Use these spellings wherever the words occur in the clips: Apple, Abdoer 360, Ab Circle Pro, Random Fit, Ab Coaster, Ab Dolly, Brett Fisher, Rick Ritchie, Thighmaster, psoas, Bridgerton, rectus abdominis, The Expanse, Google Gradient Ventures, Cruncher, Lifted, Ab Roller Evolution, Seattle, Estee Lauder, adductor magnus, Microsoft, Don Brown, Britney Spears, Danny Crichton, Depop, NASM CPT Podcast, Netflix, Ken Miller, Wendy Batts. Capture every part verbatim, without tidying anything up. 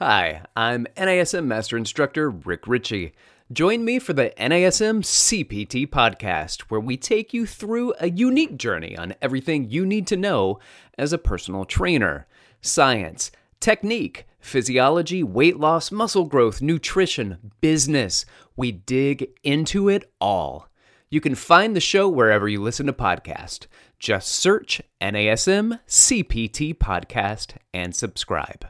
Hi, I'm N A S M Master Instructor Rick Ritchie. Join me for the N A S M C P T Podcast, where we take you through a unique journey on everything you need to know as a personal trainer. Science, technique, physiology, weight loss, muscle growth, nutrition, business. We dig into it all. You can find the show wherever you listen to podcasts. Just search N A S M C P T Podcast and subscribe.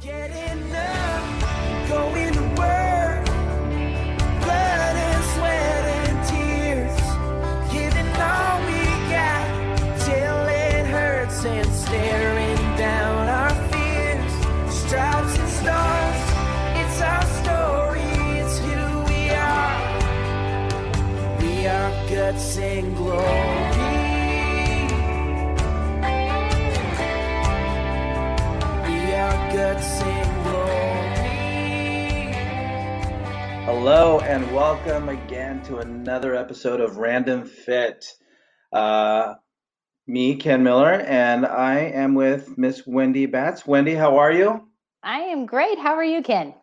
Getting up, going to work, blood and sweat and tears, giving all we got till it hurts and staring down our fears, stripes and stars, it's our story, it's who we are, we are guts and glory. Hello and welcome again to another episode of Random Fit. Uh, me, Ken Miller, and I am with Miss Wendy Batts. Wendy, how are you? I am great. How are you, Ken?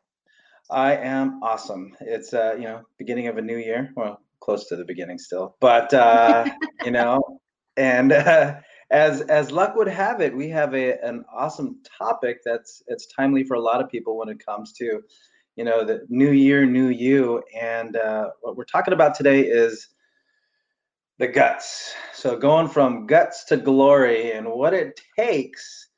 I am awesome. It's uh, you know, beginning of a new year. Well, close to the beginning still, but uh, you know, and. Uh, As as luck would have it, we have a an awesome topic that's it's timely for a lot of people when it comes to, you know, the new year, new you. And uh, what we're talking about today is the guts. So going from guts to glory and what it takes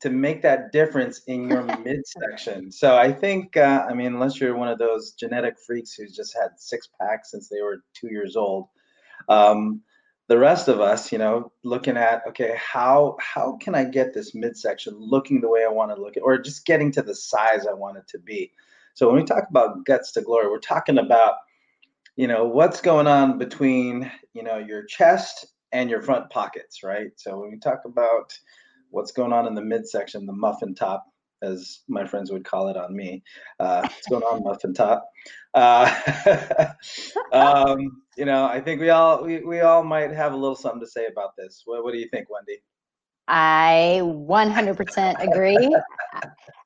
to make that difference in your midsection. So I think, uh, I mean, unless you're one of those genetic freaks who's just had six packs since they were two years old, um, the rest of us, you know, looking at, okay, how how can I get this midsection looking the way I want to look at, or just getting to the size I want it to be. So when we talk about guts to glory, we're talking about, you know, what's going on between, you know, your chest and your front pockets, right? So when we talk about what's going on in the midsection, the muffin top, as my friends would call it on me, uh, what's going on muffin top? Uh, um, You know, I think we all we, we all might have a little something to say about this. What, what do you think, Wendy? I one hundred percent agree.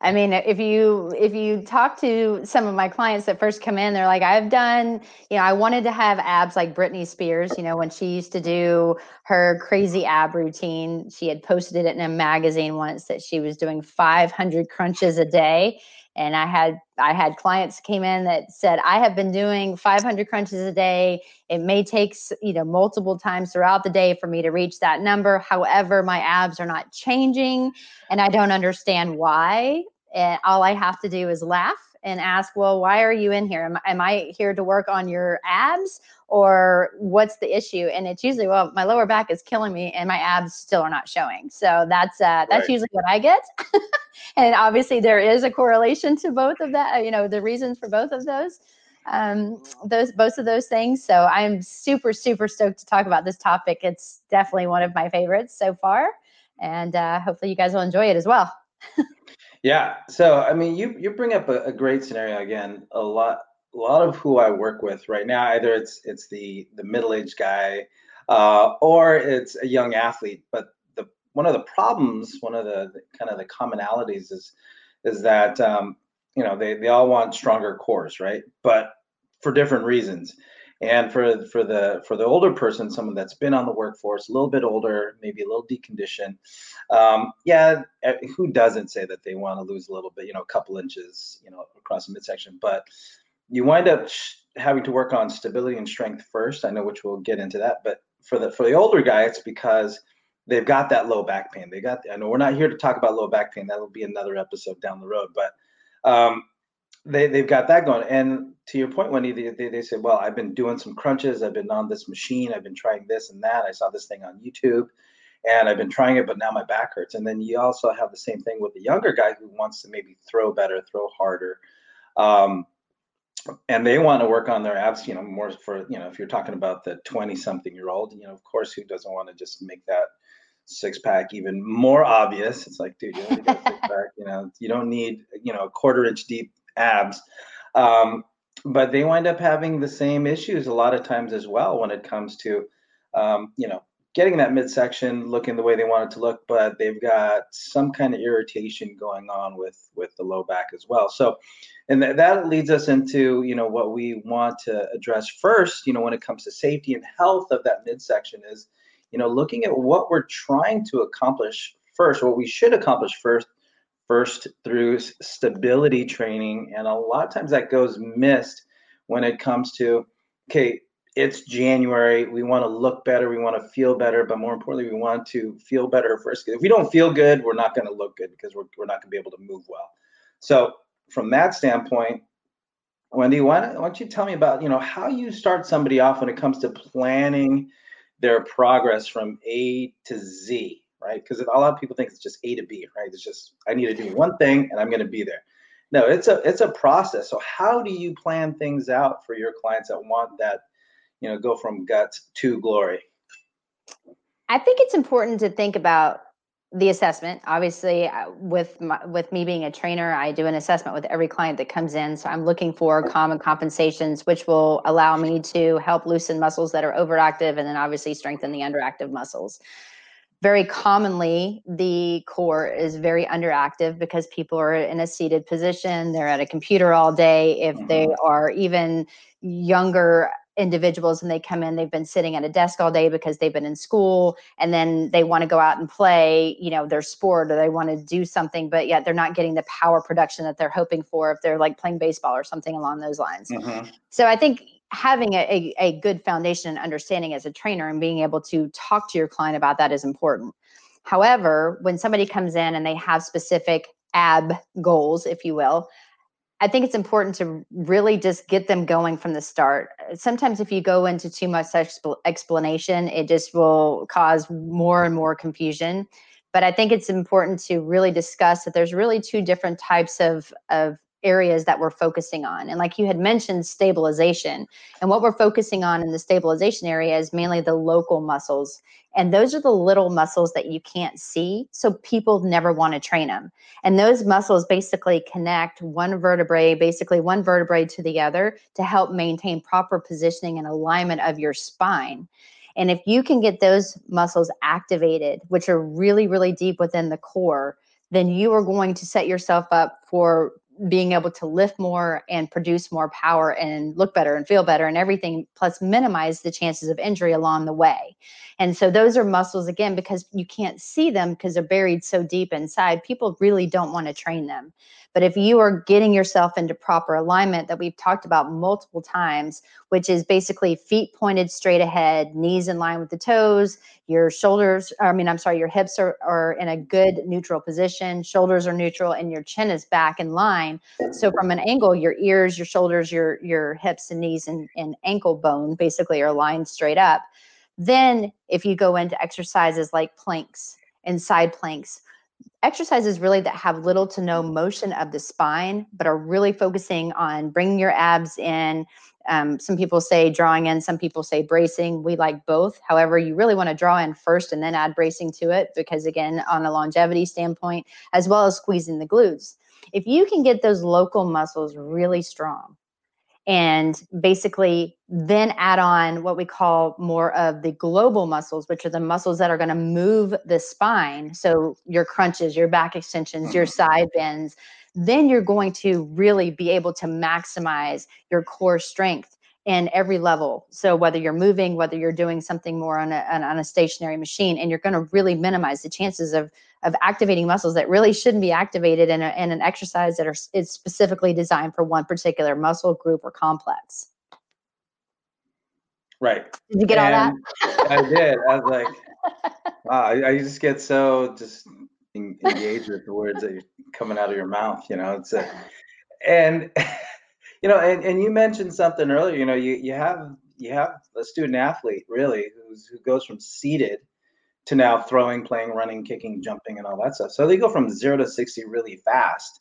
I mean, if you if you talk to some of my clients that first come in, they're like, I've done, you know, I wanted to have abs like Britney Spears, you know, when she used to do her crazy ab routine. She had posted it in a magazine once that she was doing five hundred crunches a day. And I had I had clients came in that said, I have been doing five hundred crunches a day. It may take, you know, multiple times throughout the day for me to reach that number. However, my abs are not changing and I don't understand why. And all I have to do is laugh and ask, well, why are you in here? Am, am I here to work on your abs or what's the issue? And it's usually, well, my lower back is killing me and my abs still are not showing. So that's uh, that's right. Usually what I get. And obviously there is a correlation to both of that, you know, the reasons for both of those, um, those, both of those things. So I'm super, super stoked to talk about this topic. It's definitely one of my favorites so far. And uh, hopefully you guys will enjoy it as well. Yeah. So, I mean, you, you bring up a, a great scenario again, a lot, a lot of who I work with right now, either it's, it's the, the middle-aged guy uh, or it's a young athlete, but one of the problems, one of the, the kind of the commonalities is, is that, um, you know, they, they all want stronger cores, right? But for different reasons. And for, for the, for the older person, someone that's been on the workforce, a little bit older, maybe a little deconditioned. Um, yeah. Who doesn't say that they want to lose a little bit, you know, a couple inches, you know, across the midsection, but you wind up having to work on stability and strength first. I know, which we'll get into that, but for the, for the older guy, it's because they've got that low back pain. They got, I know we're not here to talk about low back pain. That'll be another episode down the road, but um, they, they've got that going. And to your point, Wendy, they, they, they say, well, I've been doing some crunches. I've been on this machine. I've been trying this and that. I saw this thing on YouTube and I've been trying it, but now my back hurts. And then you also have the same thing with the younger guy who wants to maybe throw better, throw harder. Um, and they want to work on their abs, you know, more for, you know, if you're talking about the twenty something year old, you know, of course, who doesn't want to just make that six pack even more obvious? It's like, dude, you only got a six pack, you know, you don't need, you know, a quarter inch deep abs. Um, but they wind up having the same issues a lot of times as well when it comes to, um, you know, getting that midsection looking the way they want it to look, but they've got some kind of irritation going on with, with the low back as well. So, and th- that leads us into, you know, what we want to address first, you know, when it comes to safety and health of that midsection is, you know, looking at what we're trying to accomplish first, what we should accomplish first, first through stability training. And a lot of times that goes missed when it comes to, okay, it's January, we want to look better, we want to feel better, but more importantly, we want to feel better first. If we don't feel good, we're not going to look good because we're, we're not going to be able to move well. So from that standpoint, Wendy, why don't, why don't you tell me about, you know, how you start somebody off when it comes to planning their progress from A to Z, right? Because a lot of people think it's just A to B, right? It's just, I need to do one thing and I'm going to be there. No, it's a it's a process. So how do you plan things out for your clients that want that, you know, go from guts to glory? I think it's important to think about the assessment. Obviously, with my, with me being a trainer, I do an assessment with every client that comes in. So I'm looking for common compensations, which will allow me to help loosen muscles that are overactive and then obviously strengthen the underactive muscles. Very commonly, the core is very underactive because people are in a seated position. They're at a computer all day. If they are even younger individuals and they come in, they've been sitting at a desk all day because they've been in school, and then they want to go out and play, you know, their sport, or they want to do something, but yet they're not getting the power production that they're hoping for if they're like playing baseball or something along those lines. Mm-hmm. So I think having a, a, a good foundation and understanding as a trainer and being able to talk to your client about that is important. However, when somebody comes in and they have specific ab goals, if you will, I think it's important to really just get them going from the start. Sometimes if you go into too much expl- explanation, it just will cause more and more confusion. But I think it's important to really discuss that there's really two different types of, of areas that we're focusing on. And like you had mentioned, stabilization. And what we're focusing on in the stabilization area is mainly the local muscles. And those are the little muscles that you can't see. So people never want to train them. And those muscles basically connect one vertebrae, basically one vertebrae to the other to help maintain proper positioning and alignment of your spine. And if you can get those muscles activated, which are really, really deep within the core, then you are going to set yourself up for being able to lift more and produce more power and look better and feel better and everything, plus minimize the chances of injury along the way. And so those are muscles, again, because you can't see them because they're buried so deep inside, people really don't want to train them. But if you are getting yourself into proper alignment that we've talked about multiple times, which is basically feet pointed straight ahead, knees in line with the toes, your shoulders, I mean, I'm sorry, your hips are, are in a good neutral position, shoulders are neutral, and your chin is back in line. So from an angle, your ears, your shoulders, your, your hips and knees and, and ankle bone basically are lined straight up. Then if you go into exercises like planks and side planks, exercises really that have little to no motion of the spine, but are really focusing on bringing your abs in. Um, some people say drawing in, some people say bracing. We like both. However, you really want to draw in first and then add bracing to it because, again, on a longevity standpoint, as well as squeezing the glutes. If you can get those local muscles really strong, and basically then add on what we call more of the global muscles, which are the muscles that are going to move the spine. So your crunches, your back extensions, your side bends, then you're going to really be able to maximize your core strength in every level. So whether you're moving, whether you're doing something more on a, on a stationary machine, and you're going to really minimize the chances of of activating muscles that really shouldn't be activated in, a, in an exercise that are, is specifically designed for one particular muscle group or complex. Right. Did you get and all that? I did. I was like, wow, I, I just get so just en- engaged with the words that are coming out of your mouth, you know, it's a, and, you know, and, and you mentioned something earlier, you know, you, you have, you have a student athlete really who's, who goes from seated to now throwing, playing, running, kicking, jumping, and all that stuff. So they go from zero to sixty really fast.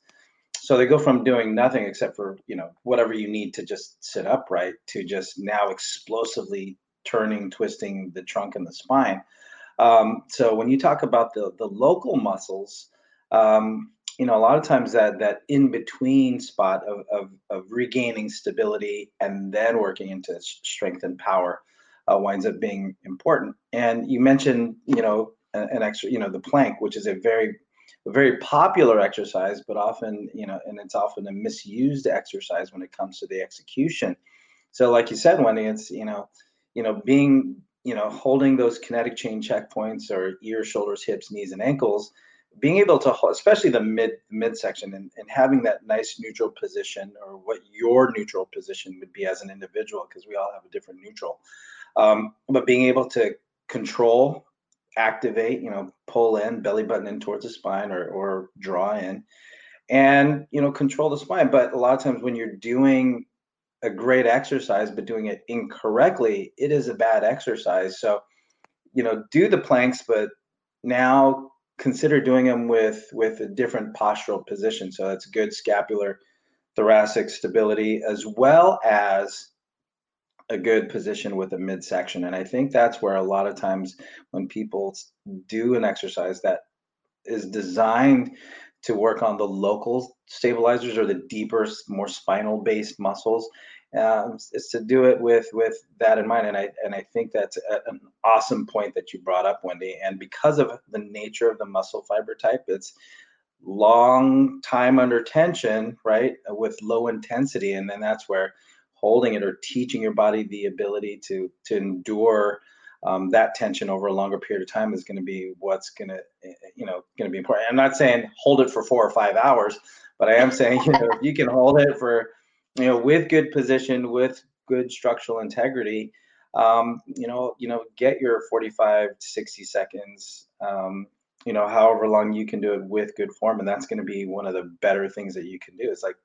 So they go from doing nothing except for, you know, whatever you need to just sit upright to just now explosively turning, twisting the trunk and the spine. Um, so when you talk about the the local muscles, um, you know, a lot of times that that in-between spot of, of, of regaining stability and then working into strength and power, uh, winds up being important. And you mentioned, you know, an extra, you know, the plank, which is a very, a very popular exercise, but often, you know, and it's often a misused exercise when it comes to the execution. So like you said, Wendy, it's, you know, you know, being, you know, holding those kinetic chain checkpoints, or ear, shoulders, hips, knees, and ankles, being able to hold, especially the mid midsection, and, and having that nice neutral position, or what your neutral position would be as an individual, because we all have a different neutral, um, but being able to control, activate, you know, pull in, belly button in towards the spine, or or draw in, and, you know, control the spine. But a lot of times when you're doing a great exercise but doing it incorrectly, it is a bad exercise. So, you know, do the planks, but now consider doing them with with a different postural position. So that's good scapular thoracic stability, as well as a good position with a midsection. And I think that's where a lot of times when people do an exercise that is designed to work on the local stabilizers or the deeper, more spinal based muscles, um, is to do it with with that in mind. And I and I think that's a, an awesome point that you brought up, Wendy. And because of the nature of the muscle fiber type, it's long time under tension, right, with low intensity. And then that's where holding it or teaching your body the ability to to endure um, that tension over a longer period of time is going to be what's going to, you know, going to be important. I'm not saying hold it for four or five hours, but I am saying, you know, if you can hold it for, you know, with good position, with good structural integrity, um, you know, you know, get your forty-five, sixty seconds, um, you know, however long you can do it with good form. And that's going to be one of the better things that you can do. It's like,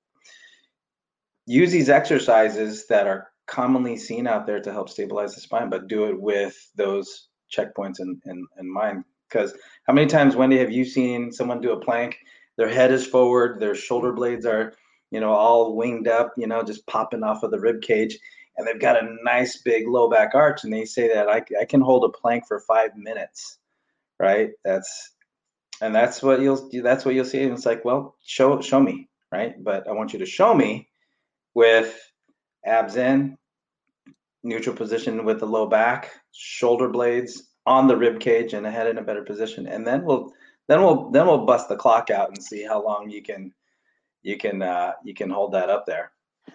use these exercises that are commonly seen out there to help stabilize the spine, but do it with those checkpoints in, in, in mind. Because how many times, Wendy, have you seen someone do a plank? Their head is forward, their shoulder blades are, you know, all winged up, you know, just popping off of the rib cage, and they've got a nice big low back arch, and they say that I, I can hold a plank for five minutes, right? That's and that's what you'll that's what you'll see. And it's like, well, show show me, right? But I want you to show me with abs in, neutral position with the low back, shoulder blades on the rib cage, and a head in a better position, and then we'll then we'll then we'll bust the clock out and see how long you can you can uh, you can hold that up there.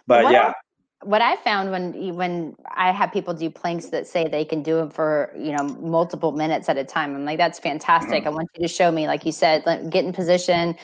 But what yeah, I, what I found when when I have people do planks that say they can do them for, you know, multiple minutes at a time, I'm like, that's fantastic. Mm-hmm. I want you to show me, like you said, get in position.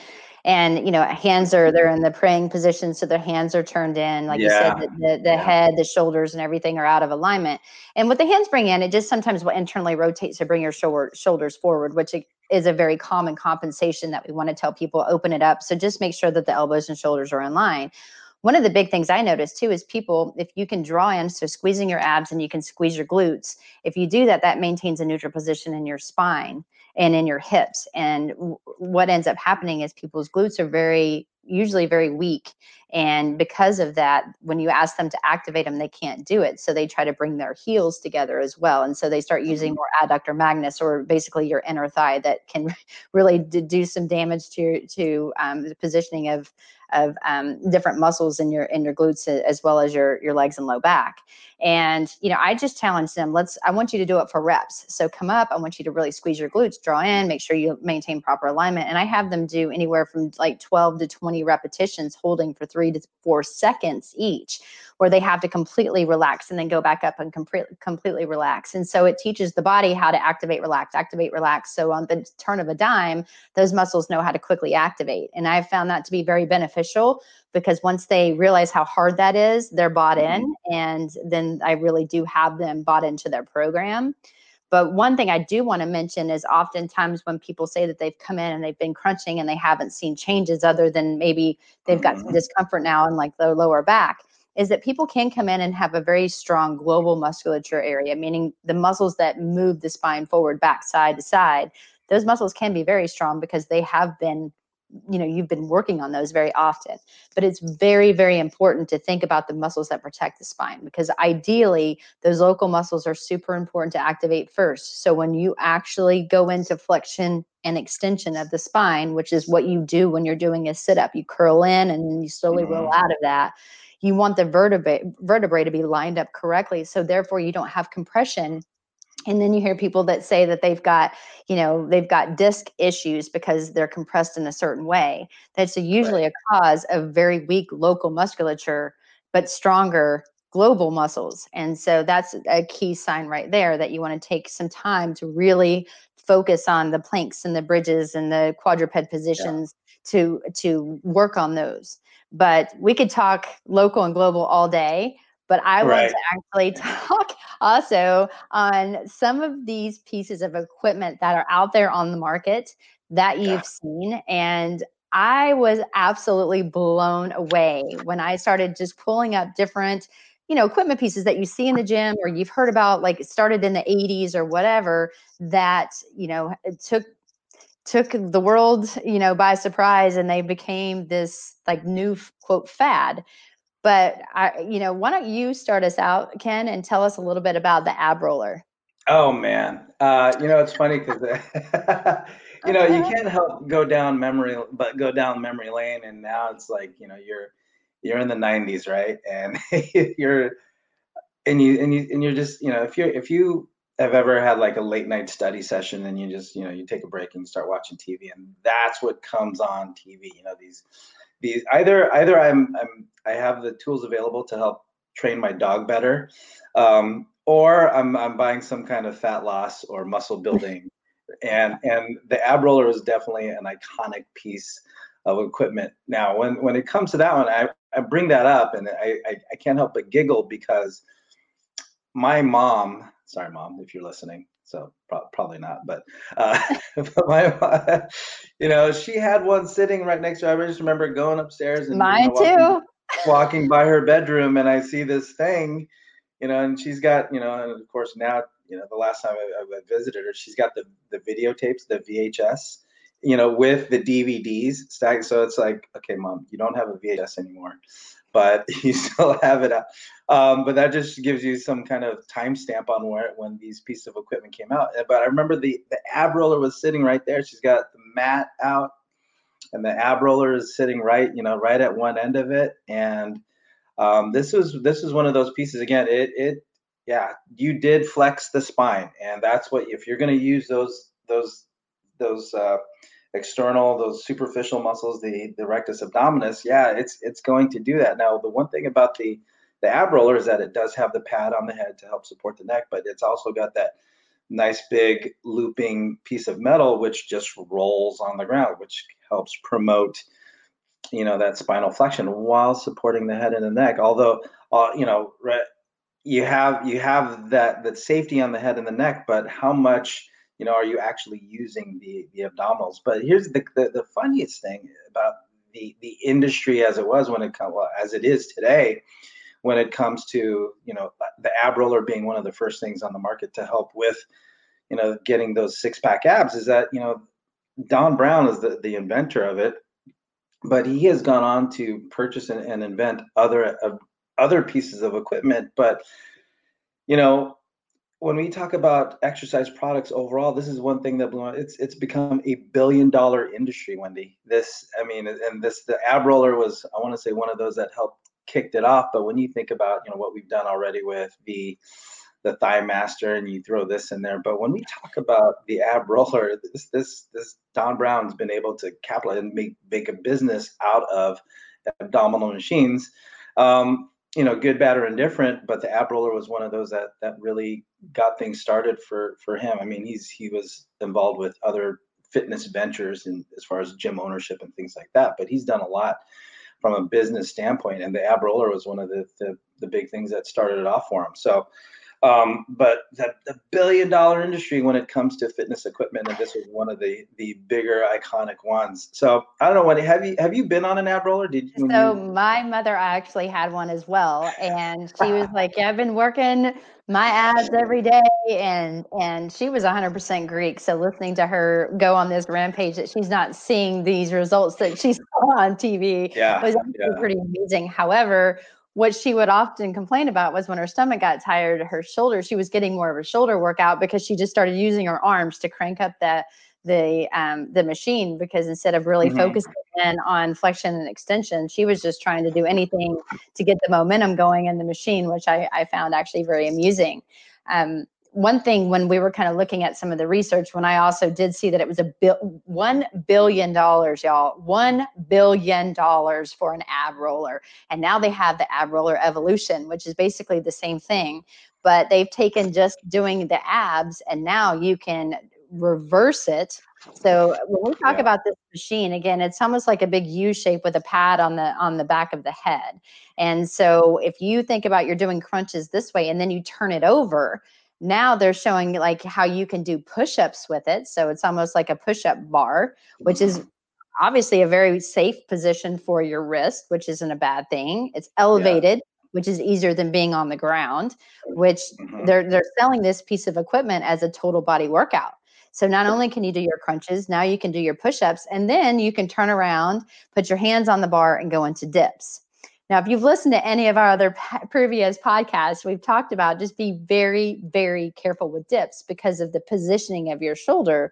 And, you know, hands are, they're in the praying position, so their hands are turned in. Like yeah. you said, the, the, the yeah. head, the shoulders, and everything are out of alignment. And what the hands bring in, it just sometimes will internally rotate, so bring your shoulder, shoulders forward, which is a very common compensation that we want to tell people, open it up. So just make sure that the elbows and shoulders are in line. One of the big things I noticed too is people, if you can draw in, so squeezing your abs and you can squeeze your glutes, if you do that, that maintains a neutral position in your spine and in your hips. And w- what ends up happening is people's glutes are very, usually very weak. And because of that, when you ask them to activate them, they can't do it. So they try to bring their heels together as well. And so they start using more adductor magnus, or basically your inner thigh, that can really d- do some damage to, to um, the positioning of of um, different muscles in your in your glutes, as well as your your legs and low back. And, you know, I just challenge them, let's, I want you to do it for reps. So come up, I want you to really squeeze your glutes, draw in, make sure you maintain proper alignment. And I have them do anywhere from like twelve to twenty repetitions, holding for three to four seconds each, where they have to completely relax and then go back up and complete, completely relax. And so it teaches the body how to activate, relax, activate, relax. So on the turn of a dime, those muscles know how to quickly activate. And I've found that to be very beneficial, because once they realize how hard that is, they're bought in. And then I really do have them bought into their program. But one thing I do want to mention is oftentimes when people say that they've come in and they've been crunching and they haven't seen changes other than maybe they've got some discomfort now in like their lower back, is that people can come in and have a very strong global musculature area, meaning the muscles that move the spine forward, back, side to side. Those muscles can be very strong because they have been, you know, you've been working on those very often. But it's very, very important to think about the muscles that protect the spine, because ideally those local muscles are super important to activate first. So when you actually go into flexion and extension of the spine, which is what you do when you're doing a sit-up, you curl in and then you slowly mm-hmm. roll out of that. You want the vertebrae, vertebrae to be lined up correctly. So therefore you don't have compression. And then you hear people that say that they've got, you know, they've got disc issues because they're compressed in a certain way. That's usually right. a cause of very weak local musculature, but stronger global muscles. And so that's a key sign right there that you want to take some time to really focus on the planks and the bridges and the quadruped positions yeah. to, to work on those. But we could talk local and global all day. But I right. want to actually talk also on some of these pieces of equipment that are out there on the market that you've yeah. seen. And I was absolutely blown away when I started just pulling up different, you know, equipment pieces that you see in the gym or you've heard about, like it started in the eighties or whatever, that, you know, it took took the world, you know, by surprise, and they became this like new quote fad. But, I, you know, why don't you start us out, Ken, and tell us a little bit about the ab roller? Oh, man. Uh, you know, it's funny because, you know, okay. you can't help go down memory, but go down memory lane. And now it's like, you know, you're you're in the nineties, right? And you're and you and you and you're just, you know, if you're if you have ever had like a late night study session and you just, you know, you take a break and you start watching T V, and that's what comes on T V, you know, these. These, either either I'm, I'm I have the tools available to help train my dog better, um, or I'm I'm buying some kind of fat loss or muscle building, and and the ab roller is definitely an iconic piece of equipment. Now, when when it comes to that one, I, I bring that up, and I, I I can't help but giggle because my mom, sorry mom, if you're listening. So pro- probably not, but, uh, but my, you know, she had one sitting right next to her. I just remember going upstairs and Mine you know, walking, too. walking by her bedroom, and I see this thing, you know, and she's got, you know, and of course now, you know, the last time I, I visited her, she's got the, the videotapes, the V H S, you know, with the D V Ds stacked. So it's like, okay, mom, you don't have a V H S anymore, but you still have it. Um, but that just gives you some kind of timestamp on where when these pieces of equipment came out. But I remember the, the ab roller was sitting right there. She's got the mat out, and the ab roller is sitting right, you know, right at one end of it. And um, this was this was one of those pieces. Again, it it yeah, you did flex the spine, and that's what if you're going to use those those those. Uh, external, those superficial muscles, the, the rectus abdominis, yeah, it's it's going to do that. Now, the one thing about the, the ab roller is that it does have the pad on the head to help support the neck, but it's also got that nice big looping piece of metal, which just rolls on the ground, which helps promote, you know, that spinal flexion while supporting the head and the neck. Although, uh, you know, you have you have that, that safety on the head and the neck, but how much you know, are you actually using the, the abdominals? But here's the, the the funniest thing about the the industry as it was when it comes, well, as it is today, when it comes to, you know, the ab roller being one of the first things on the market to help with, you know, getting those six pack abs, is that, you know, Don Brown is the, the inventor of it, but he has gone on to purchase and, and invent other uh, other pieces of equipment. But, you know, when we talk about exercise products overall, this is one thing that blew up. It's it's become a billion dollar industry, Wendy. This, I mean, and this the ab roller was, I want to say, one of those that helped kicked it off. But when you think about, you know, what we've done already with the the Thighmaster, and you throw this in there, but when we talk about the ab roller, this this this Don Brown's been able to capitalize and make make a business out of abdominal machines. Um, you know, good, bad, or indifferent, but the ab roller was one of those that that really got things started for for him. I mean, he's he was involved with other fitness ventures and as far as gym ownership and things like that, but he's done a lot from a business standpoint, and the ab roller was one of the the, the big things that started it off for him. So um but the, the billion dollar industry when it comes to fitness equipment, and this was one of the the bigger iconic ones. So I don't know, Wendy, have you have you been on an ab roller? Did you? So you... my mother actually had one as well, and she was like, yeah, I've been working my abs every day, and and she was one hundred percent Greek, so listening to her go on this rampage that she's not seeing these results that she saw on T V yeah, was actually yeah. pretty amazing. However, what she would often complain about was when her stomach got tired, her shoulder, she was getting more of a shoulder workout because she just started using her arms to crank up that the um, the machine, because instead of really mm-hmm. focusing in on flexion and extension, she was just trying to do anything to get the momentum going in the machine, which I, I found actually very amusing. Um, one thing when we were kind of looking at some of the research, when I also did see that it was a bil- one billion dollars, y'all, one billion dollars for an ab roller. And now they have the Ab Roller Evolution, which is basically the same thing, but they've taken just doing the abs and now you can reverse it. So when we talk yeah. about this machine, again, it's almost like a big U shape with a pad on the on the back of the head. And so if you think about you're doing crunches this way and then you turn it over, now they're showing like how you can do push-ups with it. So it's almost like a push-up bar, which is obviously a very safe position for your wrist, which isn't a bad thing. It's elevated. Yeah. Which is easier than being on the ground, which mm-hmm. they're they're selling this piece of equipment as a total body workout. So not only can you do your crunches, now you can do your push-ups, and then you can turn around, put your hands on the bar, and go into dips. Now, if you've listened to any of our other previous podcasts, we've talked about just be very, very careful with dips because of the positioning of your shoulder.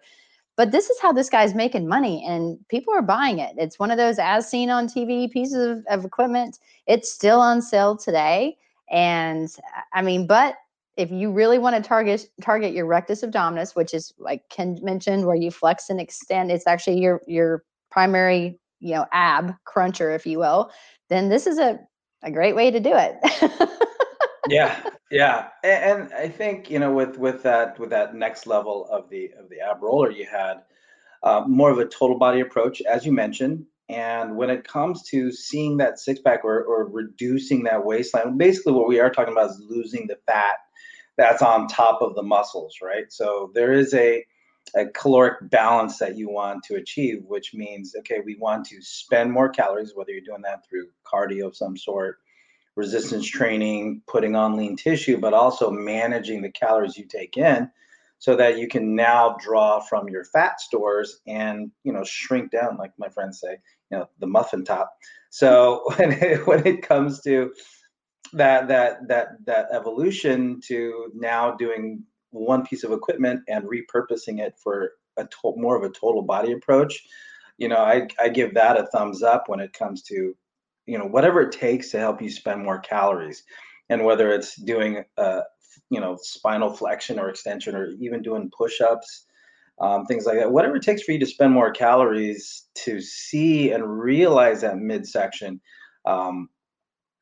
But this is how this guy's making money, and people are buying it. It's one of those as seen on T V pieces of, of equipment. It's still on sale today. And I mean, but if you really want to target target your rectus abdominis, which is like Ken mentioned, where you flex and extend, it's actually your your primary, you know, ab cruncher, if you will, then this is a, a great way to do it. Yeah. Yeah. And, and I think, you know, with, with that, with that next level of the, of the ab roller, you had uh, more of a total body approach, as you mentioned. And when it comes to seeing that six pack or, or reducing that waistline, basically what we are talking about is losing the fat that's on top of the muscles, right? So there is a, a caloric balance that you want to achieve, which means, okay, we want to spend more calories, whether you're doing that through cardio of some sort, resistance training, putting on lean tissue, but also managing the calories you take in so that you can now draw from your fat stores and, you know, shrink down, like my friends say, you know, the muffin top. So when it, when it comes to that, that, that, that evolution to now doing one piece of equipment and repurposing it for a to- more of a total body approach, you know, I, I give that a thumbs up when it comes to, you know, whatever it takes to help you spend more calories, and whether it's doing, uh, you know, spinal flexion or extension, or even doing push-ups, um, things like that, whatever it takes for you to spend more calories to see and realize that midsection, um,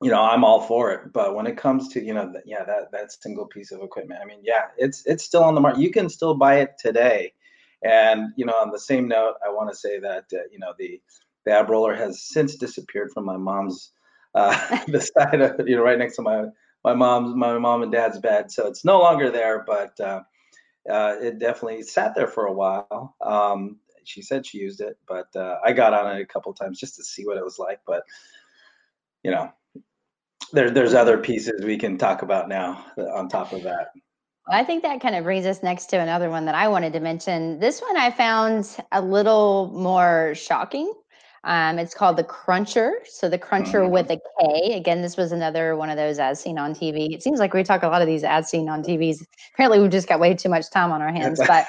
you know, I'm all for it. But when it comes to, you know, the, yeah, that, that single piece of equipment, I mean, yeah, it's, it's still on the market. You can still buy it today. And, you know, on the same note, I want to say that, uh, you know, the, The ab roller has since disappeared from my mom's, uh, the side of, you know, right next to my my mom's my mom and dad's bed, so it's no longer there. But uh, uh, it definitely sat there for a while. Um, she said she used it, but uh, I got on it a couple of times just to see what it was like. But you know, there there's other pieces we can talk about now on top of that. I think that kind of brings us next to another one that I wanted to mention. This one I found a little more shocking. Um, it's called the Cruncher. So the Cruncher mm-hmm. with a K. Again, this was another one of those as seen on T V. It seems like we talk a lot of these as seen on T Vs. Apparently we've just got way too much time on our hands, but,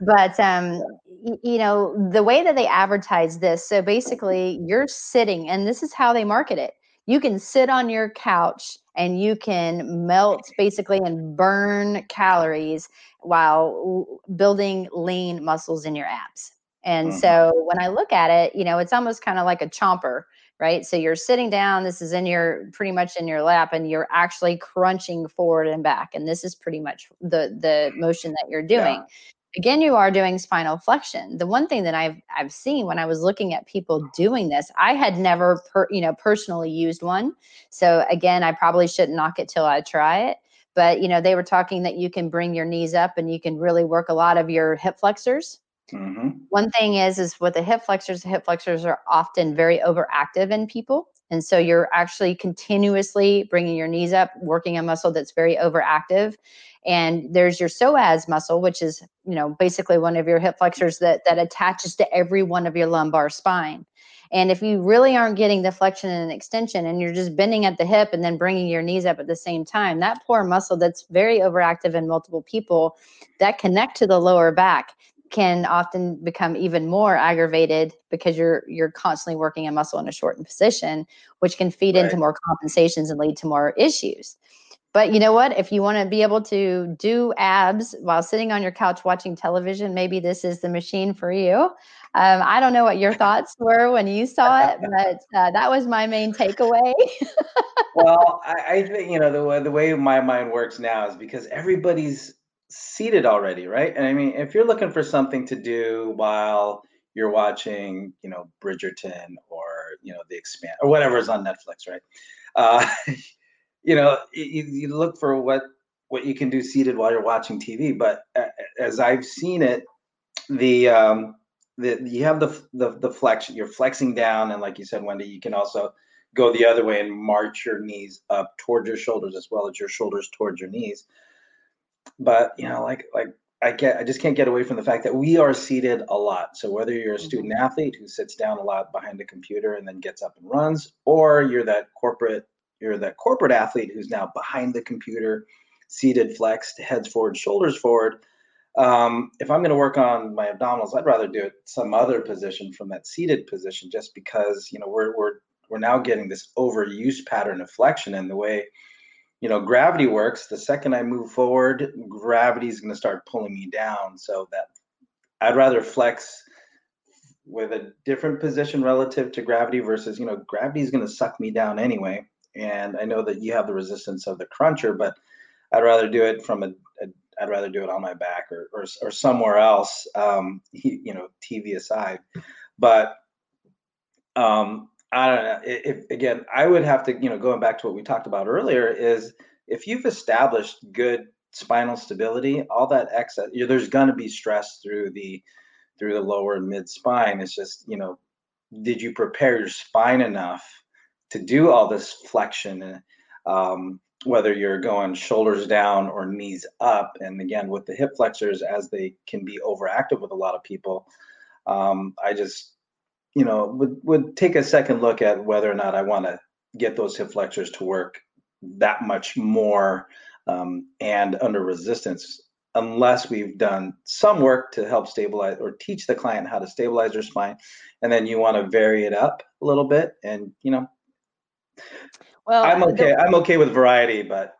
but, um, y- you know, the way that they advertise this, so basically you're sitting, and this is how they market it. You can sit on your couch and you can melt basically and burn calories while l- building lean muscles in your abs. And so when I look at it, you know, it's almost kind of like a chomper, right? So you're sitting down, this is in your, pretty much in your lap, and you're actually crunching forward and back. And this is pretty much the the motion that you're doing. Yeah. Again, you are doing spinal flexion. The one thing that I've I've seen when I was looking at people doing this, I had never, per, you know, personally used one. So again, I probably shouldn't knock it till I try it. But, you know, they were talking that you can bring your knees up and you can really work a lot of your hip flexors. Mm-hmm. One thing is, is with the hip flexors, the hip flexors are often very overactive in people. And so you're actually continuously bringing your knees up, working a muscle that's very overactive. And there's your psoas muscle, which is, you know, basically one of your hip flexors that, that attaches to every one of your lumbar spine. And if you really aren't getting the flexion and extension and you're just bending at the hip and then bringing your knees up at the same time, that poor muscle that's very overactive in multiple people that connect to the lower back, can often become even more aggravated because you're you're constantly working a muscle in a shortened position, which can feed right. into more compensations and lead to more issues. But you know what? If you want to be able to do abs while sitting on your couch watching television, maybe this is the machine for you. Um, I don't know what your thoughts were when you saw it, but uh, that was my main takeaway. Well, I, I think, you know, the way, the way my mind works now is because everybody's seated already, right? And I mean, if you're looking for something to do while you're watching, you know, Bridgerton or, you know, The Expanse or whatever is on Netflix, right? Uh, you know, you, you look for what, what you can do seated while you're watching T V. But as I've seen it, the... Um, The, you have the, the the flex, you're flexing down. And like you said, Wendy, you can also go the other way and march your knees up towards your shoulders as well as your shoulders towards your knees. But, you know, like like I can't, I just can't get away from the fact that we are seated a lot. So whether you're a student athlete who sits down a lot behind a computer and then gets up and runs, or you're that corporate, you're that corporate athlete who's now behind the computer, seated, flexed, heads forward, shoulders forward. Um, if I'm going to work on my abdominals, I'd rather do it some other position from that seated position, just because, you know, we're, we're, we're now getting this overuse pattern of flexion. And the way, you know, gravity works, the second I move forward, gravity is going to start pulling me down. So that I'd rather flex with a different position relative to gravity versus, you know, gravity is going to suck me down anyway. And I know that you have the resistance of the cruncher, but I'd rather do it from a, a I'd rather do it on my back or or, or somewhere else, um, you know, T V aside. But um, I don't know. If, again, I would have to, you know, going back to what we talked about earlier is if you've established good spinal stability, all that excess, you know, there's going to be stress through the through the lower and mid spine. It's just, you know, did you prepare your spine enough to do all this flexion? Um, whether you're going shoulders down or knees up. And again, with the hip flexors, as they can be overactive with a lot of people, um, I just, you know, would, would take a second look at whether or not I want to get those hip flexors to work that much more um, and under resistance, unless we've done some work to help stabilize or teach the client how to stabilize their spine. And then you want to vary it up a little bit and, you know, Well, I'm okay. The, I'm okay with variety, but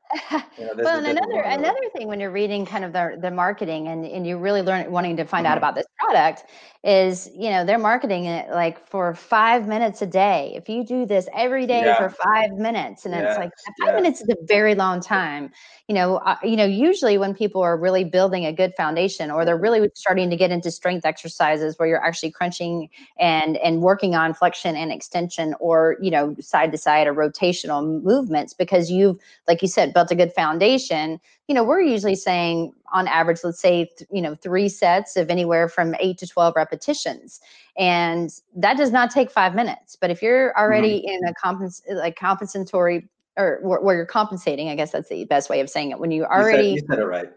you know, well, and another another thing when you're reading kind of the the marketing and, and you really learn wanting to find mm-hmm. out about this product is, you know, they're marketing it like for five minutes a day. If you do this every day yeah. for five minutes, and yeah. it's like five yeah. minutes is a very long time. You know, uh, you know, usually when people are really building a good foundation or they're really starting to get into strength exercises where you're actually crunching and and working on flexion and extension or, you know, side to side or rotational movements, because you've, like you said, built a good foundation. You know, we're usually saying on average, let's say, th- you know, three sets of anywhere from eight to twelve repetitions. And that does not take five minutes. But if you're already mm-hmm. in a compens- like compensatory or wh- where you're compensating, I guess that's the best way of saying it. When you already you said, you said it right.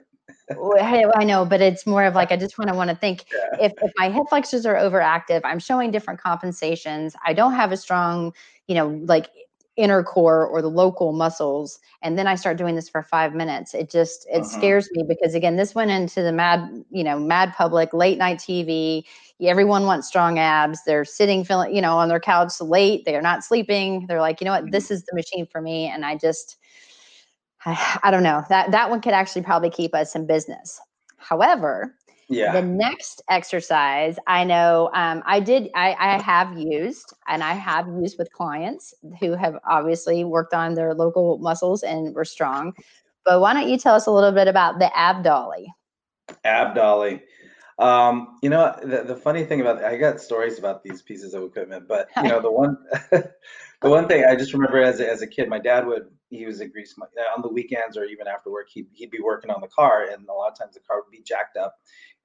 Well, I know, but it's more of like, I just want to want to think yeah. if, if my hip flexors are overactive, I'm showing different compensations. I don't have a strong, you know, like inner core or the local muscles, and then I start doing this for five minutes. It just it uh-huh. scares me because again, this went into the mad, you know, mad public, late night T V. Everyone wants strong abs. They're sitting, feeling, you know, on their couch late. They are not sleeping. They're like, you know what, this is the machine for me. And I just, I, I don't know that that one could actually probably keep us in business. However, yeah. the next exercise I know um, I did, I, I have used and I have used with clients who have obviously worked on their local muscles and were strong. But why don't you tell us a little bit about the Ab Dolly? Ab Dolly. Um, you know, the, the funny thing about, I got stories about these pieces of equipment, but you know, the one, the one thing I just remember as a, as a kid, my dad would, he was a grease on the weekends or even after work, he'd, he'd be working on the car. And a lot of times the car would be jacked up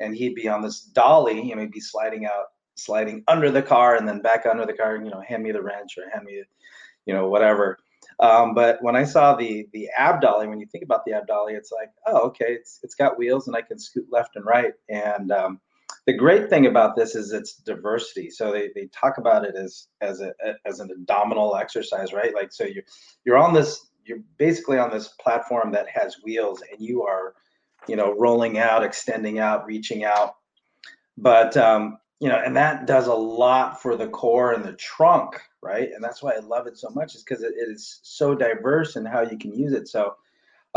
and he'd be on this dolly, you know, he'd be sliding out, sliding under the car and then back under the car and, you know, hand me the wrench or hand me, you know, whatever. Um, but when I saw the, the Ab Dolly, when you think about the Ab Dolly, it's like, oh, okay, it's, it's got wheels and I can scoot left and right. And, um, the great thing about this is its diversity. So they, they talk about it as, as a, as an abdominal exercise, right? Like, so you're, you're on this, you're basically on this platform that has wheels and you are, you know, rolling out, extending out, reaching out. But, um, you know, and that does a lot for the core and the trunk, right? And that's why I love it so much, is because it, it is so diverse in how you can use it. So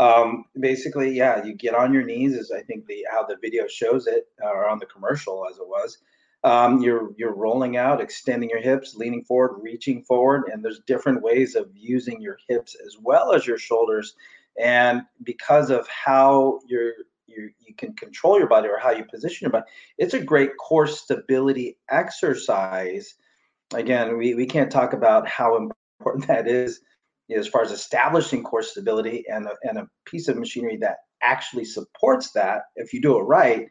um, basically, yeah, you get on your knees is, I think, the how the video shows it, or on the commercial as it was. Um, you're you're rolling out, extending your hips, leaning forward, reaching forward, and there's different ways of using your hips as well as your shoulders. And because of how you're you you can control your body, or how you position your body, it's a great core stability exercise. Again, we we can't talk about how important that is, you know, as far as establishing core stability and a, and a piece of machinery that actually supports that, if you do it right,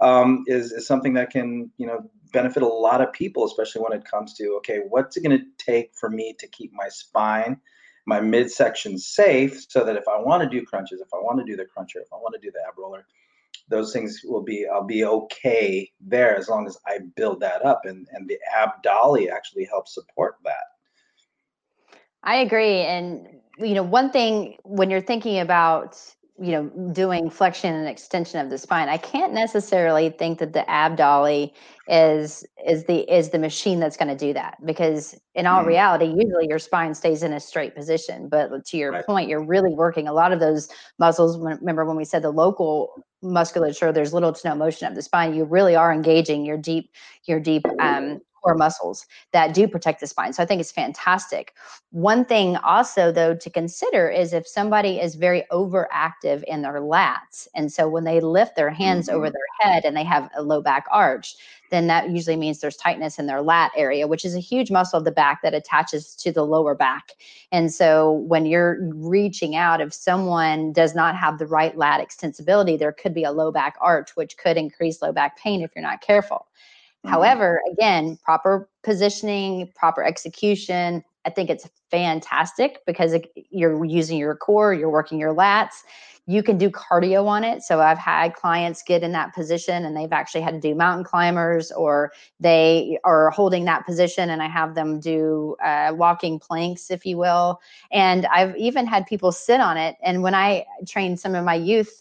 um, is, is something that can, you know, benefit a lot of people, especially when it comes to, okay, what's it going to take for me to keep my spine, my midsection safe, so that if I want to do crunches, if I want to do the cruncher, if I want to do the ab roller, those things will be, I'll be okay there as long as I build that up. And, and the Ab Dolly actually helps support that. I agree. And, you know, one thing when you're thinking about, you know, doing flexion and extension of the spine, I can't necessarily think that the Ab Dolly is is the is the machine that's going to do that, because in all mm. reality, usually your spine stays in a straight position. But to your right. point, you're really working a lot of those muscles. Remember when we said the local musculature, there's little to no motion of the spine. You really are engaging your deep your deep um, core muscles that do protect the spine. So I think it's fantastic. One thing also, though, to consider is if somebody is very overactive in their lats, and so when they lift their hands mm-hmm. over their head and they have a low back arch, then that usually means there's tightness in their lat area, which is a huge muscle of the back that attaches to the lower back. And so when you're reaching out, if someone does not have the right lat extensibility, there could be a low back arch, which could increase low back pain if you're not careful. However, again, proper positioning, proper execution, I think it's fantastic, because you're using your core, you're working your lats, you can do cardio on it. So I've had clients get in that position and they've actually had to do mountain climbers, or they are holding that position and I have them do uh, walking planks, if you will. And I've even had people sit on it. And when I train some of my youth,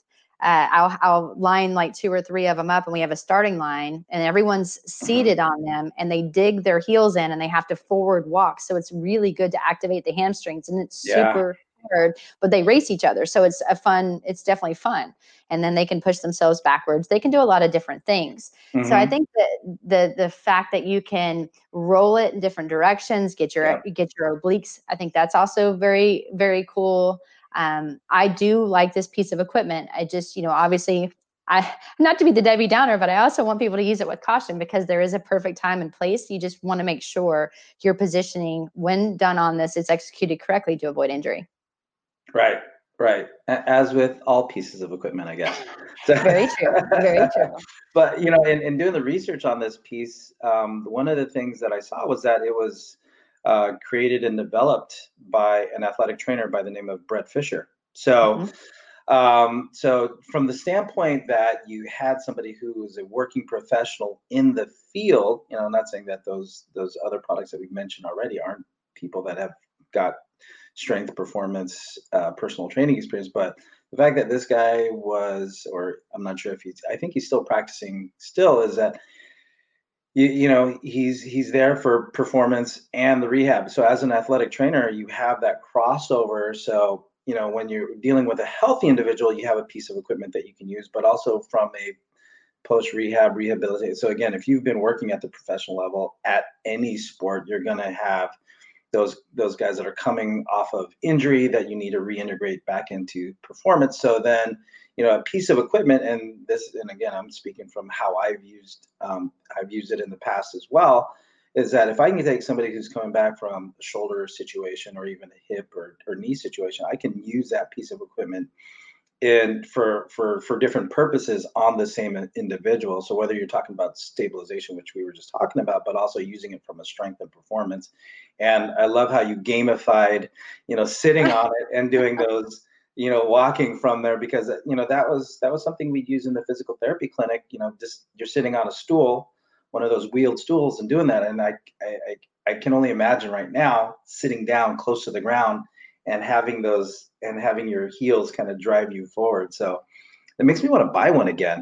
Uh, I'll, I'll line like two or three of them up, and we have a starting line, and everyone's seated on them, and they dig their heels in and they have to forward walk. So it's really good to activate the hamstrings, and it's yeah. super hard, but they race each other. So it's a fun, it's definitely fun. And then they can push themselves backwards. They can do a lot of different things. Mm-hmm. So I think that the, the fact that you can roll it in different directions, get your, yeah. get your obliques. I think that's also very, very cool. Um, I do like this piece of equipment. I just, you know, obviously, I not to be the Debbie Downer, but I also want people to use it with caution, because there is a perfect time and place. You just want to make sure your positioning, when done on this, is executed correctly to avoid injury. Right, right. As with all pieces of equipment, I guess. So, very true, very true. But, you know, in, in doing the research on this piece, um, one of the things that I saw was that it was Uh, created and developed by an athletic trainer by the name of Brett Fisher. So, mm-hmm. um, so from the standpoint that you had somebody who was a working professional in the field, you know, I'm not saying that those those other products that we've mentioned already aren't people that have got strength, performance, uh, personal training experience, but the fact that this guy was, or I'm not sure if he's, I think he's still practicing still, is that You, you know, he's he's there for performance and the rehab. So as an athletic trainer, you have that crossover. So, you know, when you're dealing with a healthy individual, you have a piece of equipment that you can use, but also from a post-rehab, rehabilitation. So again, if you've been working at the professional level at any sport, you're going to have those those guys that are coming off of injury that you need to reintegrate back into performance. So then, you know, a piece of equipment, and this, and again, I'm speaking from how I've used, um, I've used it in the past as well, is that if I can take somebody who's coming back from a shoulder situation or even a hip or, or knee situation, I can use that piece of equipment and for, for, for different purposes on the same individual. So whether you're talking about stabilization, which we were just talking about, but also using it from a strength and performance. And I love how you gamified, you know, sitting on it and doing those, you know, walking from there, because, you know, that was, that was something we'd use in the physical therapy clinic. You know, just you're sitting on a stool, one of those wheeled stools, and doing that. And I, I, I can only imagine right now sitting down close to the ground and having those, and having your heels kind of drive you forward. So it makes me want to buy one again.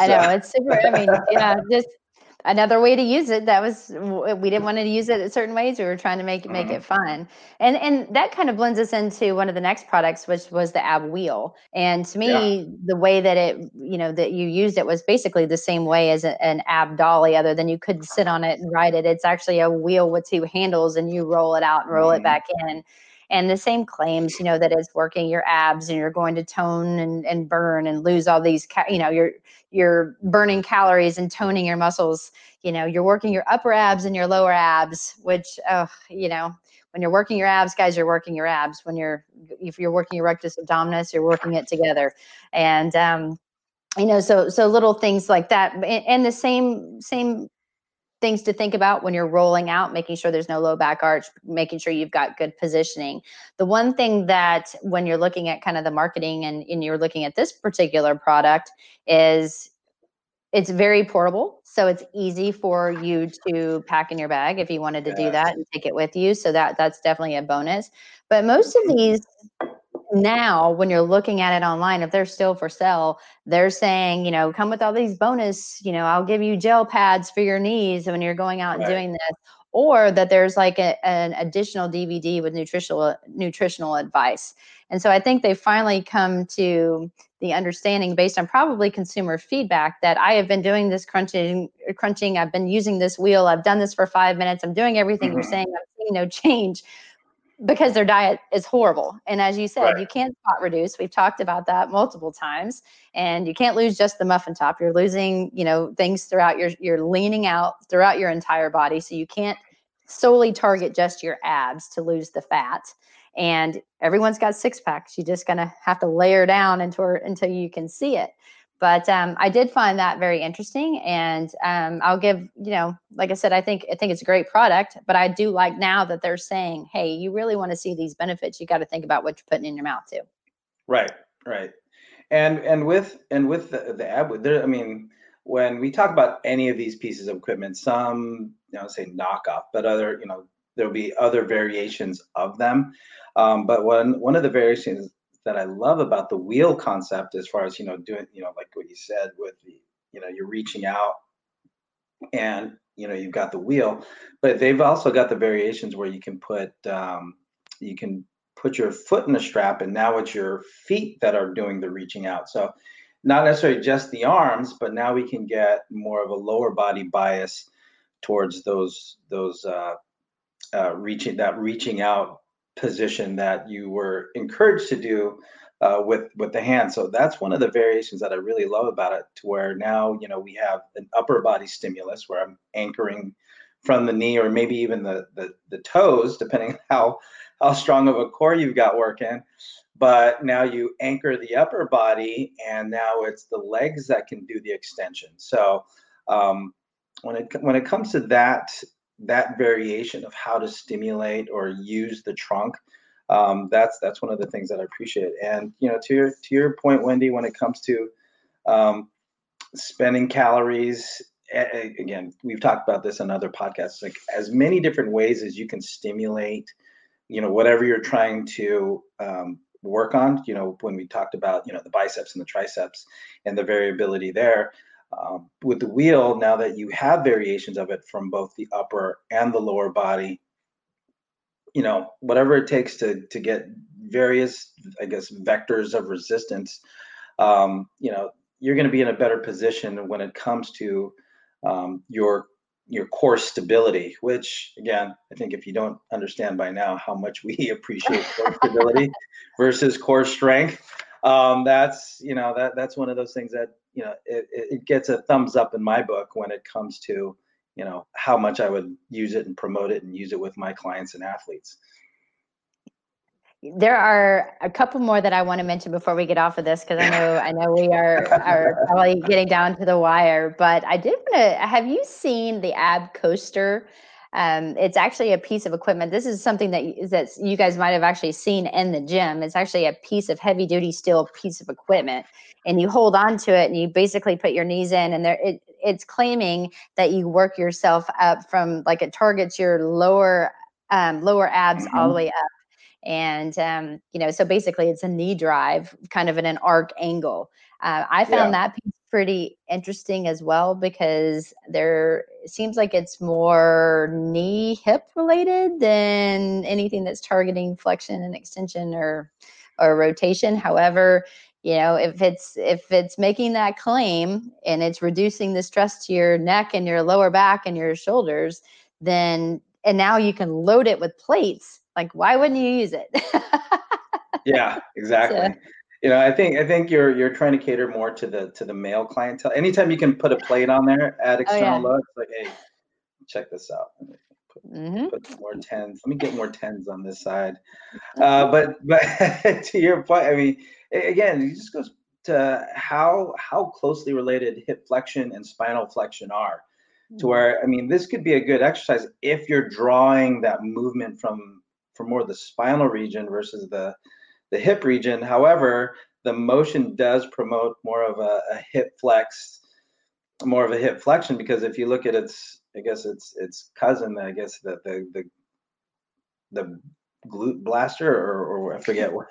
I so. know, it's super. I mean, yeah, just another way to use it. That was, we didn't want to use it in certain ways. We were trying to make, make mm-hmm. it fun. And and that kind of blends us into one of the next products, which was the Ab Wheel. And to me, yeah. the way that it, you know, that you used it was basically the same way as a, an Ab Dolly, other than you could sit on it and ride it. It's actually a wheel with two handles and you roll it out and roll mm-hmm. it back in. And the same claims, you know, that it's working your abs and you're going to tone and, and burn and lose all these, ca- you know, you're, you're burning calories and toning your muscles. You know, you're working your upper abs and your lower abs, which, oh, you know, when you're working your abs, guys, you're working your abs. When you're, if you're working your rectus abdominis, you're working it together. And, um, you know, so, so little things like that. And, and the same, same, things to think about when you're rolling out, making sure there's no low back arch, making sure you've got good positioning. The one thing that when you're looking at kind of the marketing and, and you're looking at this particular product is it's very portable. So it's easy for you to pack in your bag if you wanted to do that and take it with you. So that that's definitely a bonus. But most of these now, when you're looking at it online, if they're still for sale, they're saying, you know, come with all these bonus, you know, I'll give you gel pads for your knees when you're going out right. and doing this, or that there's like a, an additional D V D with nutritional nutritional advice. And so I think they finally come to the understanding based on probably consumer feedback that I have been doing this crunching, crunching. I've been using this wheel. I've done this for five minutes. I'm doing everything mm-hmm. you're saying. I'm seeing no change. Because their diet is horrible. And as you said, right. you can't spot reduce. We've talked about that multiple times. And you can't lose just the muffin top. You're losing, you know, things throughout your, you're leaning out throughout your entire body. So you can't solely target just your abs to lose the fat. And everyone's got six packs. You're just going to have to layer down until, until you can see it. But um, I did find that very interesting, and um, I'll give, you know, like I said, I think I think it's a great product, but I do like now that they're saying, hey, you really want to see these benefits, you got to think about what you're putting in your mouth too. Right, right, and and with and with the, the ab, there, I mean, when we talk about any of these pieces of equipment, some, you know, say knockoff, but other, you know, there'll be other variations of them. Um, but one one of the variations that I love about the wheel concept, as far as, you know, doing, you know, like what you said with the, you know, you're reaching out and, you know, you've got the wheel, but they've also got the variations where you can put, um, you can put your foot in a strap, and now it's your feet that are doing the reaching out. So not necessarily just the arms, but now we can get more of a lower body bias towards those, those uh, uh, reaching, that reaching out position that you were encouraged to do uh, with with the hand. So that's one of the variations that I really love about it, to where now, you know, we have an upper body stimulus where I'm anchoring from the knee, or maybe even the the, the toes, depending on how how strong of a core you've got working. But now you anchor the upper body, and now it's the legs that can do the extension. So um, when it when it comes to that. that variation of how to stimulate or use the trunk, um, that's that's one of the things that I appreciate. And, you know, to your to your point, Wendy, when it comes to um, spending calories, a- again, we've talked about this on other podcasts, like as many different ways as you can stimulate, you know, whatever you're trying to um, work on. You know, when we talked about, you know, the biceps and the triceps and the variability there, Um, with the wheel, now that you have variations of it from both the upper and the lower body, you know, whatever it takes to to get various, I guess, vectors of resistance, um, you know, you're going to be in a better position when it comes to um, your your core stability, which, again, I think if you don't understand by now how much we appreciate core stability versus core strength, um, that's, you know, that that's one of those things that, you know, it, it gets a thumbs up in my book when it comes to, you know, how much I would use it and promote it and use it with my clients and athletes. There are a couple more that I want to mention before we get off of this, because I know I know we are, are probably getting down to the wire. But I did want to, have you seen the Ab Coaster? Um, it's actually a piece of equipment. This is something that that's, you guys might have actually seen in the gym. It's actually a piece of heavy duty steel piece of equipment, and you hold on to it and you basically put your knees in, and there it, it's claiming that you work yourself up from, like, it targets your lower um, lower abs mm-hmm. all the way up. And, um, you know, so basically it's a knee drive kind of in an arc angle. Uh, I found yeah. that piece pretty interesting as well, because there seems like it's more knee hip related than anything that's targeting flexion and extension or, or rotation. However, you know, if it's, if it's making that claim and it's reducing the stress to your neck and your lower back and your shoulders, then, and now you can load it with plates. Like, why wouldn't you use it? Yeah, exactly. So. You know, I think I think you're you're trying to cater more to the to the male clientele. Anytime you can put a plate on there, add external oh, yeah. load, it's like, hey, check this out. Put, mm-hmm. put more tens. Let me get more tens on this side. Uh, but but to your point, I mean, again, it just goes to how how closely related hip flexion and spinal flexion are. Mm-hmm. To where, I mean, this could be a good exercise if you're drawing that movement from from more the spinal region versus the the hip region. However, the motion does promote more of a, a hip flex, more of a hip flexion, because if you look at its, I guess it's its cousin, I guess the the the, the glute blaster, or, or I forget what.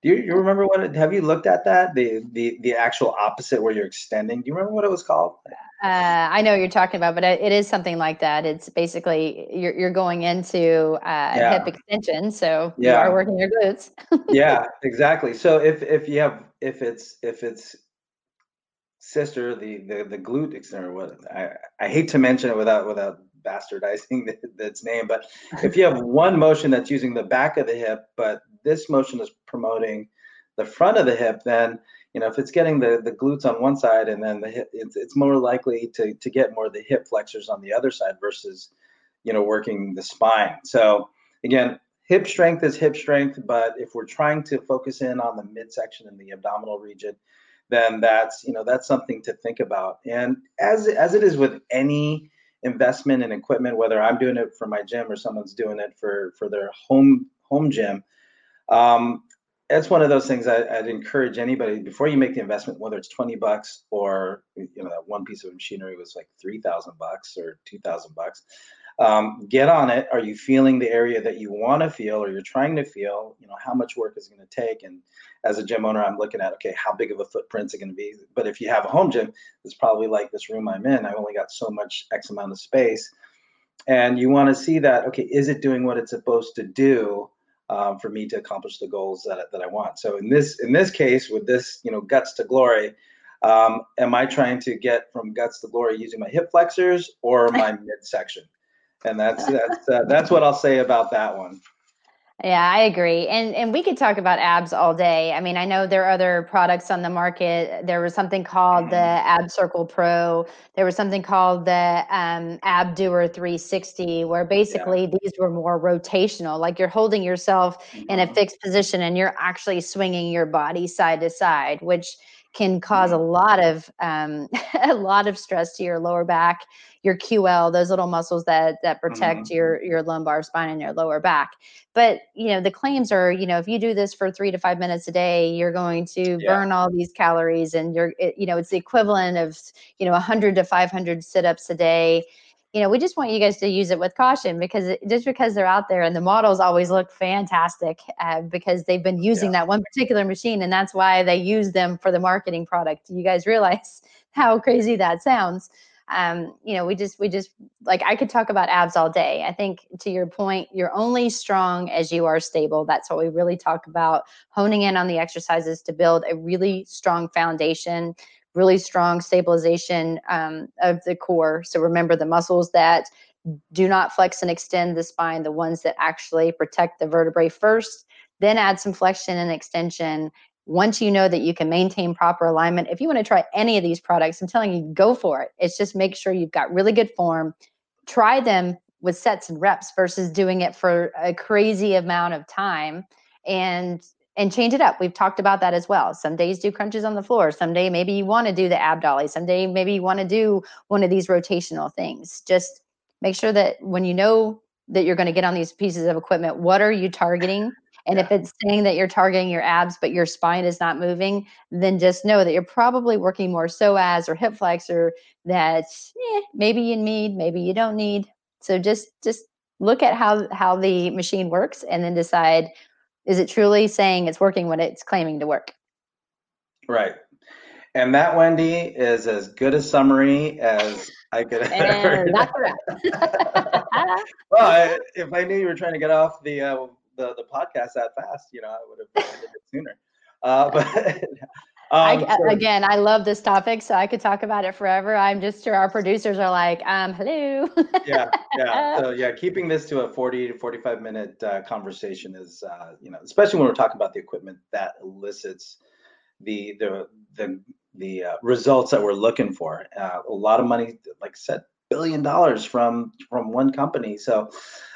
Do you, you remember what? It, have you looked at that? The the the actual opposite where you're extending. Do you remember what it was called? Uh, I know what you're talking about, but it is something like that. It's basically you're you're going into uh, yeah. hip extension, so yeah. you are working your glutes. Yeah, exactly. So if if you have if it's if it's sister the the the glute extender. What I I hate to mention it without without bastardizing the, its name, but if you have one motion that's using the back of the hip, but this motion is promoting the front of the hip, then, you know, if it's getting the, the glutes on one side and then the hip, it's, it's more likely to, to get more of the hip flexors on the other side versus, you know, working the spine. So again, hip strength is hip strength, but if we're trying to focus in on the midsection and the abdominal region, then that's, you know, that's something to think about. And as, as it is with any investment in equipment, whether I'm doing it for my gym or someone's doing it for, for their home, home gym, um, that's one of those things I, I'd encourage anybody before you make the investment, whether it's twenty bucks or, you know, that one piece of machinery was like three thousand bucks or two thousand bucks. Um, get on it. Are you feeling the area that you want to feel, or you're trying to feel, you know, how much work is going to take? And as a gym owner, I'm looking at, okay, how big of a footprint is it going to be? But if you have a home gym, it's probably like this room I'm in. I've only got so much X amount of space, and you want to see that, okay, is it doing what it's supposed to do? Um, for me to accomplish the goals that, that I want. So in this in this case, with this, you know, guts to glory, um, am I trying to get from guts to glory using my hip flexors or my midsection? And that's that's uh, that's what I'll say about that one. Yeah, I agree. And and we could talk about abs all day. I mean, I know there are other products on the market. There was something called the Ab Circle Pro. There was something called the um, Abdoer three sixty, where basically yeah. these were more rotational. Like, you're holding yourself mm-hmm. in a fixed position and you're actually swinging your body side to side, which can cause a lot of um, a lot of stress to your lower back, your Q L, those little muscles that that protect mm-hmm. your your lumbar spine and your lower back. But, you know, the claims are, you know, if you do this for three to five minutes a day, you're going to yeah. burn all these calories, and you're, it, you know, it's the equivalent of, you know, one hundred to five hundred sit-ups a day. You know, we just want you guys to use it with caution, because it, just because they're out there and the models always look fantastic uh, because they've been using yeah. that one particular machine, and that's why they use them for the marketing product. You guys realize how crazy that sounds. Um, you know, we just, we just like, I could talk about abs all day. I think, to your point, you're only strong as you are stable. That's what we really talk about, honing in on the exercises to build a really strong foundation, really strong stabilization um, of the core. So remember, the muscles that do not flex and extend the spine, the ones that actually protect the vertebrae first, then add some flexion and extension. Once you know that you can maintain proper alignment, if you want to try any of these products, I'm telling you, go for it. It's just make sure you've got really good form. Try them with sets and reps versus doing it for a crazy amount of time. And And change it up. We've talked about that as well. Some days do crunches on the floor. Someday maybe you want to do the ab dolly. Someday maybe you want to do one of these rotational things. Just make sure that when you know that you're going to get on these pieces of equipment, what are you targeting? And yeah. if it's saying that you're targeting your abs, but your spine is not moving, then just know that you're probably working more psoas or hip flexor that eh, maybe you need, maybe you don't need. So just just look at how, how the machine works and then decide, is it truly saying it's working when it's claiming to work? Right. And that, Wendy, is as good a summary as I could ever. That's correct. Well, I, if I knew you were trying to get off the, uh, the the podcast that fast, you know, I would have ended it sooner. Uh, but um, I, so, again, I love this topic, so I could talk about it forever. I'm just sure our producers are like, um, hello. yeah, yeah. So yeah, keeping this to a forty to forty-five minute uh, conversation is, uh, you know, especially when we're talking about the equipment that elicits the the the the uh, results that we're looking for. Uh, a lot of money, like I said, billion dollars from from one company. So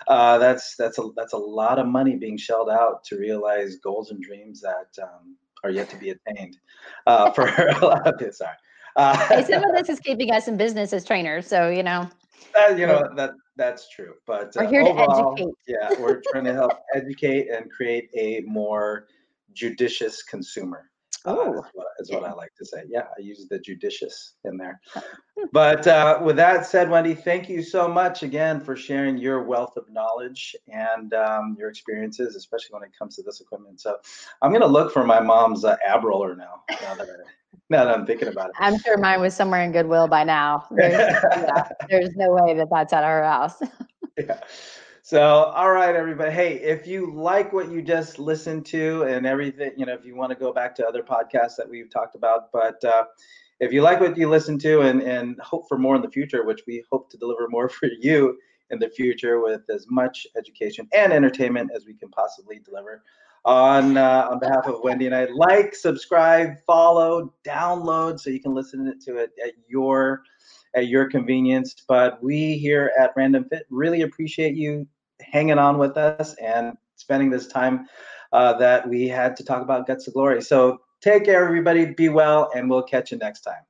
uh, that's that's a that's a lot of money being shelled out to realize goals and dreams that um, are yet to be attained. Uh, for a lot of it, sorry. Uh, hey, some of this is keeping us in business as trainers. So you know. Uh, you know that that's true, but uh, we're here overall, to educate. Yeah, we're trying to help educate and create a more judicious consumer. Oh, uh, is, what, is what I like to say. Yeah, I use the judicious in there. But uh, with that said, Wendy, thank you so much again for sharing your wealth of knowledge and um, your experiences, especially when it comes to this equipment. So I'm going to look for my mom's uh, ab roller now, now that, I, now that I'm thinking about it. I'm sure mine was somewhere in Goodwill by now. There's, yeah, there's no way that that's at our house. Yeah. So, all right, everybody. Hey, if you like what you just listened to and everything, you know, if you want to go back to other podcasts that we've talked about, but uh, if you like what you listened to and, and hope for more in the future, which we hope to deliver more for you in the future with as much education and entertainment as we can possibly deliver on, uh, on behalf of Wendy and I, like, subscribe, follow, download, so you can listen to it at your at your convenience. But we here at Random Fit really appreciate you hanging on with us and spending this time uh, that we had to talk about Guts to Glory. So take care, everybody. Be well, and we'll catch you next time.